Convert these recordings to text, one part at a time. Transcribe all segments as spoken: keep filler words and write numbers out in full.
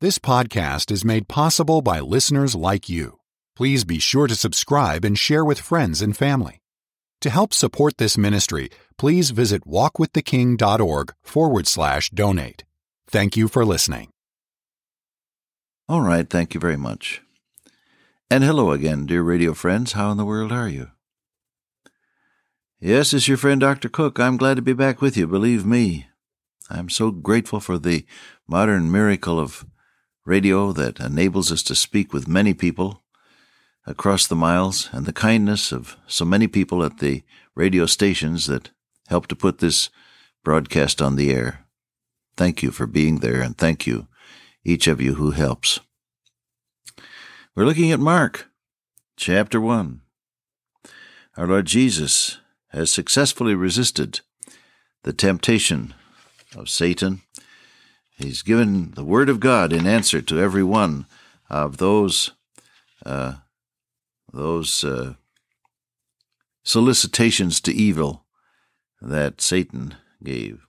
This podcast is made possible by listeners like you. Please be sure to subscribe and share with friends and family. To help support this ministry, please visit walkwiththeking.org forward slash donate. Thank you for listening. All right, thank you very much. And hello again, dear radio friends. How in the world are you? Yes, it's your friend Doctor Cook. I'm glad to be back with you, believe me. I'm so grateful for the modern miracle of radio that enables us to speak with many people across the miles, and the kindness of so many people at the radio stations that help to put this broadcast on the air. Thank you for being there, and thank you, each of you who helps. We're looking at Mark, chapter one. Our Lord Jesus has successfully resisted the temptation of Satan. He's given the Word of God in answer to every one of those uh, those uh, solicitations to evil that Satan gave.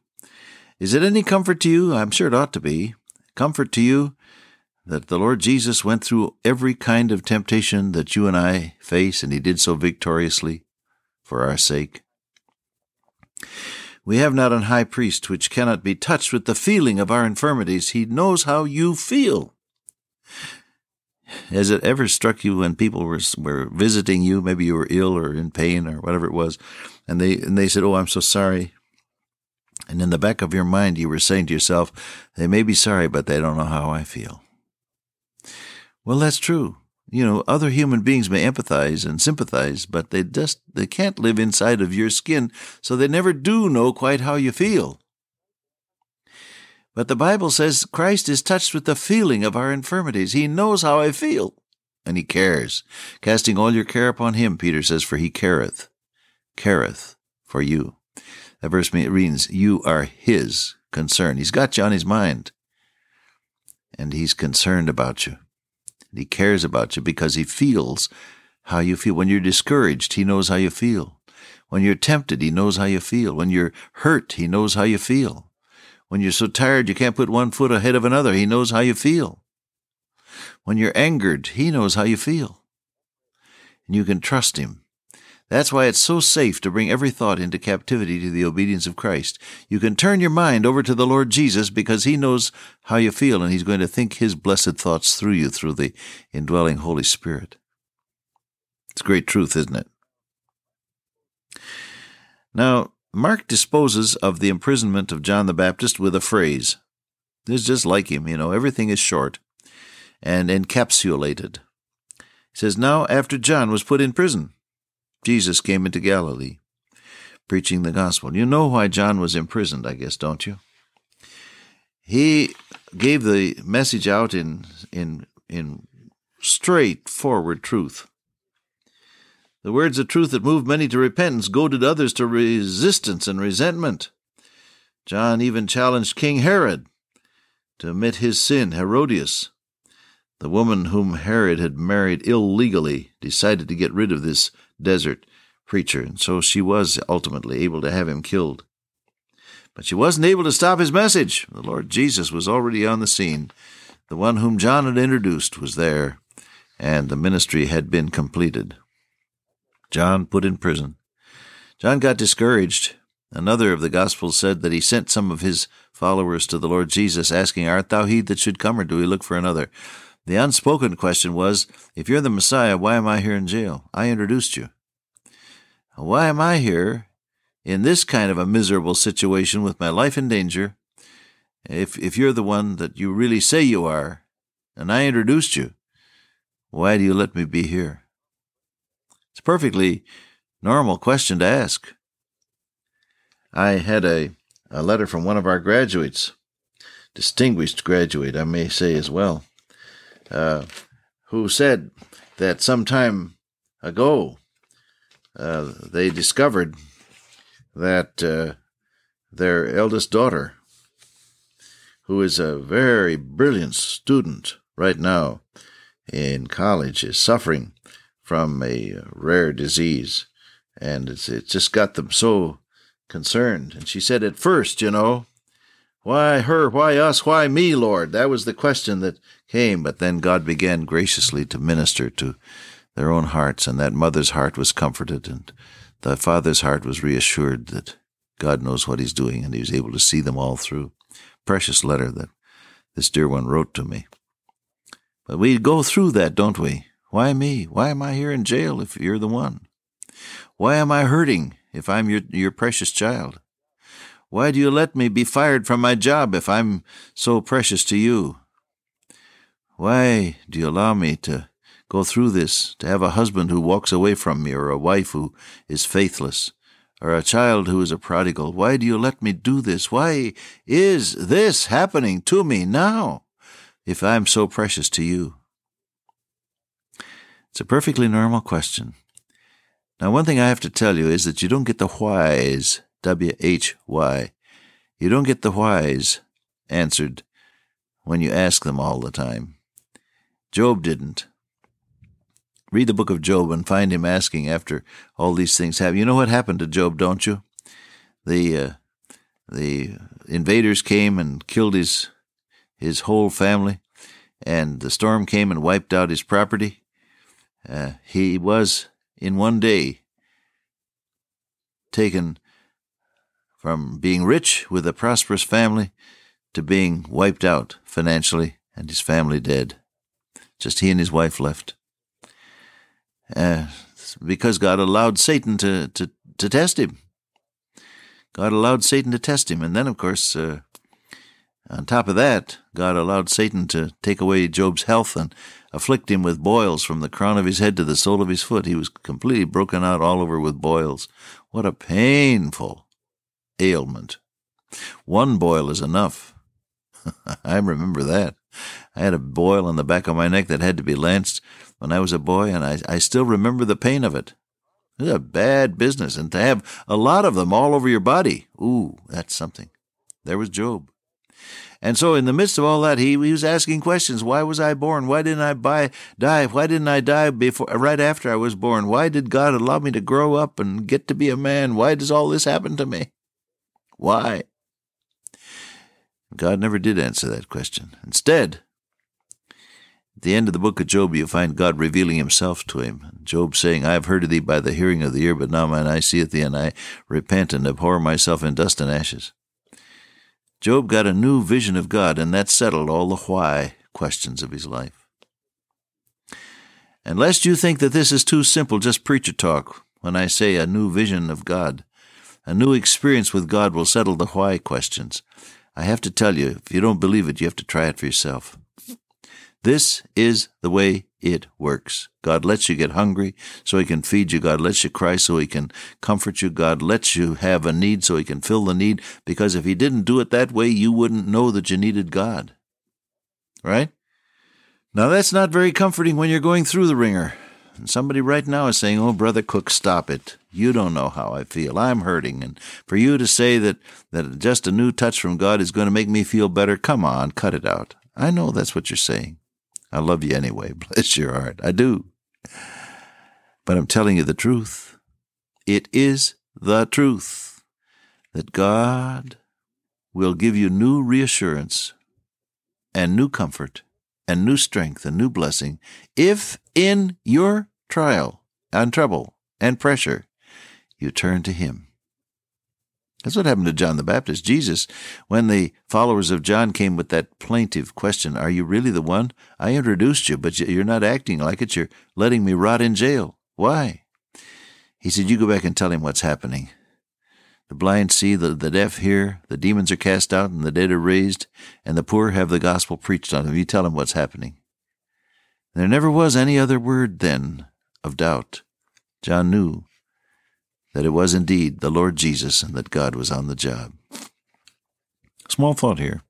Is it any comfort to you? I'm sure it ought to be. Comfort to you that the Lord Jesus went through every kind of temptation that you and I face, and he did so victoriously for our sake. We have not an high priest which cannot be touched with the feeling of our infirmities. He knows how you feel. Has it ever struck you when people were were visiting you, maybe you were ill or in pain or whatever it was, and they and they said, "Oh, I'm so sorry." And in the back of your mind, you were saying to yourself, "They may be sorry, but they don't know how I feel." Well, that's true. You know, other human beings may empathize and sympathize, but they just they can't live inside of your skin, so they never do know quite how you feel. But the Bible says Christ is touched with the feeling of our infirmities. He knows how I feel, and he cares. Casting all your care upon him, Peter says, for he careth, careth for you. That verse means you are his concern. He's got you on his mind, and he's concerned about you. He cares about you because he feels how you feel. When you're discouraged, he knows how you feel. When you're tempted, he knows how you feel. When you're hurt, he knows how you feel. When you're so tired you can't put one foot ahead of another, he knows how you feel. When you're angered, he knows how you feel. And you can trust him. That's why it's so safe to bring every thought into captivity to the obedience of Christ. You can turn your mind over to the Lord Jesus because he knows how you feel, and he's going to think his blessed thoughts through you, through the indwelling Holy Spirit. It's great truth, isn't it? Now, Mark disposes of the imprisonment of John the Baptist with a phrase. It's just like him, you know, everything is short and encapsulated. He says, "Now, after John was put in prison, Jesus came into Galilee, preaching the gospel." You know why John was imprisoned, I guess, don't you? He gave the message out in in in straightforward truth. The words of truth that moved many to repentance goaded others to resistance and resentment. John even challenged King Herod to admit his sin. Herodias, the woman whom Herod had married illegally, decided to get rid of this desert preacher, and so she was ultimately able to have him killed. But she wasn't able to stop his message. The Lord Jesus was already on the scene. The one whom John had introduced was there, and the ministry had been completed. John put in prison. John got discouraged. Another of the Gospels said that he sent some of his followers to the Lord Jesus, asking, "Art thou he that should come, or do we look for another?" The unspoken question was, if you're the Messiah, why am I here in jail? I introduced you. Why am I here in this kind of a miserable situation with my life in danger if, if you're the one that you really say you are, and I introduced you? Why do you let me be here? It's a perfectly normal question to ask. I had a, a letter from one of our graduates, distinguished graduate, I may say as well, Uh, who said that some time ago uh, they discovered that uh, their eldest daughter, who is a very brilliant student right now in college, is suffering from a rare disease, and it's, it just got them so concerned. And she said, at first, you know, Why her? Why us? Why me, Lord? That was the question that came. But then God began graciously to minister to their own hearts, and that mother's heart was comforted, and the father's heart was reassured that God knows what he's doing, and he was able to see them all through. Precious letter that this dear one wrote to me. But we go through that, don't we? Why me? Why am I here in jail if you're the one? Why am I hurting if I'm your, your precious child? Why do you let me be fired from my job if I'm so precious to you? Why do you allow me to go through this, to have a husband who walks away from me, or a wife who is faithless, or a child who is a prodigal? Why do you let me do this? Why is this happening to me now if I'm so precious to you? It's a perfectly normal question. Now, one thing I have to tell you is that you don't get the whys, W H Y. You don't get the whys answered when you ask them all the time. Job didn't. Read the book of Job and find him asking after all these things happen. You know what happened to Job, don't you? The uh, the invaders came and killed his his whole family, and the storm came and wiped out his property. Uh, he was, in one day, taken from being rich with a prosperous family to being wiped out financially and his family dead. Just he and his wife left. Uh, because God allowed Satan to, to, to test him. God allowed Satan to test him. And then, of course, uh, on top of that, God allowed Satan to take away Job's health and afflict him with boils from the crown of his head to the sole of his foot. He was completely broken out all over with boils. What a painful ailment. One boil is enough. I remember that. I had a boil on the back of my neck that had to be lanced when I was a boy, and I, I still remember the pain of it. It was a bad business, and to have a lot of them all over your body, ooh, that's something. There was Job. And so in the midst of all that, he, he was asking questions. Why was I born? Why didn't I buy, die? Why didn't I die before, right after I was born? Why did God allow me to grow up and get to be a man? Why does all this happen to me? Why? God never did answer that question. Instead, at the end of the book of Job, you find God revealing himself to him. Job saying, I have heard of thee by the hearing of the ear, but now mine eye seeth thee, and I repent and abhor myself in dust and ashes. Job got a new vision of God, and that settled all the why questions of his life. And lest you think that this is too simple, just preacher talk, when I say a new vision of God, a new experience with God will settle the why questions. I have to tell you, if you don't believe it, you have to try it for yourself. This is the way it works. God lets you get hungry so he can feed you. God lets you cry so he can comfort you. God lets you have a need so he can fill the need, because if he didn't do it that way, you wouldn't know that you needed God. Right? Now, that's not very comforting when you're going through the ringer. And somebody right now is saying, oh, Brother Cook, stop it. You don't know how I feel. I'm hurting. And for you to say that, that just a new touch from God is going to make me feel better, come on, cut it out. I know that's what you're saying. I love you anyway. Bless your heart. I do. But I'm telling you the truth. It is the truth that God will give you new reassurance and new comfort and new strength and new blessing if in your trial and trouble and pressure, you turn to him. That's what happened to John the Baptist. Jesus, when the followers of John came with that plaintive question, are you really the one? I introduced you, but you're not acting like it. You're letting me rot in jail. Why? He said, you go back and tell him what's happening. The blind see, the, the deaf hear, the demons are cast out, and the dead are raised, and the poor have the gospel preached on them. You tell them what's happening. There never was any other word then of doubt. John knew that it was indeed the Lord Jesus and that God was on the job. Small thought here.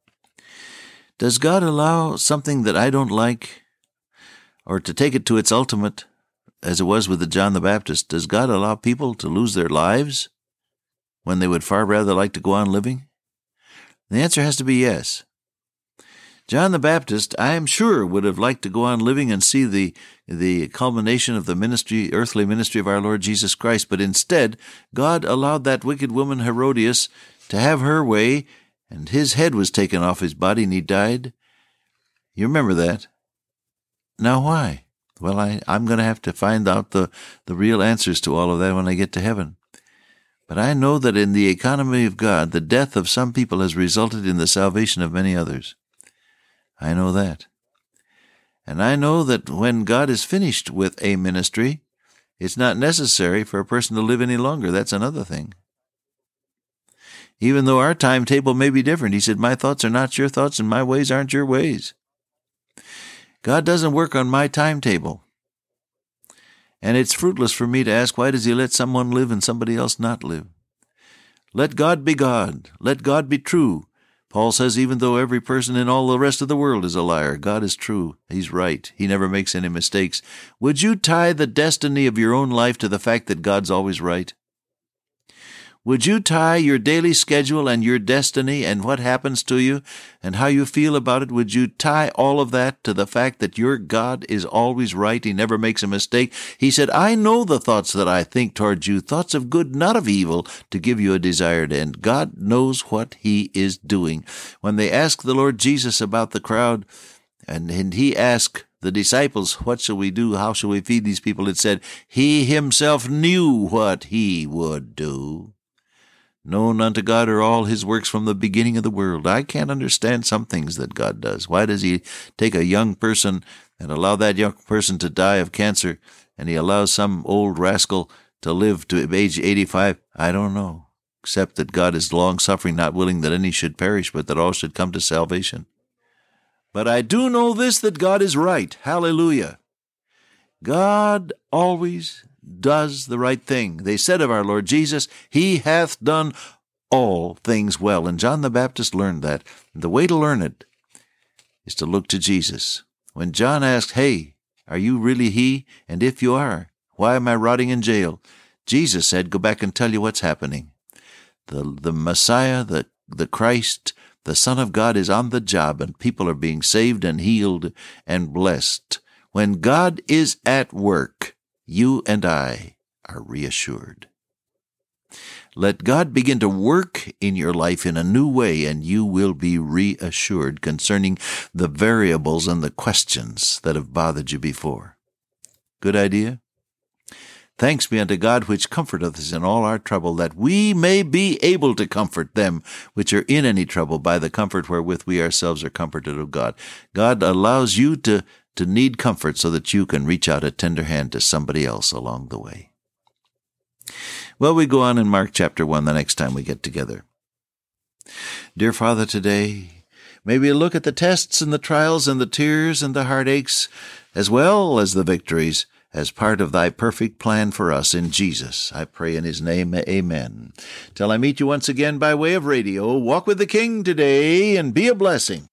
Does God allow something that I don't like, or to take it to its ultimate, as it was with the John the Baptist, does God allow people to lose their lives when they would far rather like to go on living? The answer has to be yes. John the Baptist, I am sure, would have liked to go on living and see the the culmination of the ministry, earthly ministry of our Lord Jesus Christ. But instead, God allowed that wicked woman Herodias to have her way and his head was taken off his body, and he died. You remember that. Now why? Well, I, I'm going to have to find out the, the real answers to all of that when I get to heaven. But I know that in the economy of God, the death of some people has resulted in the salvation of many others. I know that. And I know that when God is finished with a ministry, it's not necessary for a person to live any longer. That's another thing. Even though our timetable may be different, he said, my thoughts are not your thoughts, and my ways aren't your ways. God doesn't work on my timetable. And it's fruitless for me to ask, why does he let someone live and somebody else not live? Let God be God. Let God be true. Paul says, even though every person in all the rest of the world is a liar, God is true. He's right. He never makes any mistakes. Would you tie the destiny of your own life to the fact that God's always right? Would you tie your daily schedule and your destiny and what happens to you and how you feel about it, would you tie all of that to the fact that your God is always right? He never makes a mistake. He said, I know the thoughts that I think towards you, thoughts of good, not of evil, to give you a desired end. God knows what he is doing. When they asked the Lord Jesus about the crowd, and, and he asked the disciples, what shall we do? How shall we feed these people? It said, he himself knew what he would do. Known unto God are all his works from the beginning of the world. I can't understand some things that God does. Why does he take a young person and allow that young person to die of cancer, and he allows some old rascal to live to age eighty-five? I don't know, except that God is long-suffering, not willing that any should perish, but that all should come to salvation. But I do know this, that God is right. Hallelujah. God always does the right thing. They said of our Lord Jesus, he hath done all things well. And John the Baptist learned that. And the way to learn it is to look to Jesus. When John asked, hey, are you really he? And if you are, why am I rotting in jail? Jesus said, go back and tell you what's happening. The, the Messiah, the, the Christ, the Son of God is on the job, and people are being saved and healed and blessed. When God is at work, you and I are reassured. Let God begin to work in your life in a new way, and you will be reassured concerning the variables and the questions that have bothered you before. Good idea? Thanks be unto God, which comforteth us in all our trouble, that we may be able to comfort them which are in any trouble by the comfort wherewith we ourselves are comforted of God. God allows you to to need comfort so that you can reach out a tender hand to somebody else along the way. Well, we go on in Mark chapter one the next time we get together. Dear Father, today, may we look at the tests and the trials and the tears and the heartaches, as well as the victories, as part of thy perfect plan for us in Jesus. I pray in his name, amen. Till I meet you once again by way of radio, walk with the King today and be a blessing.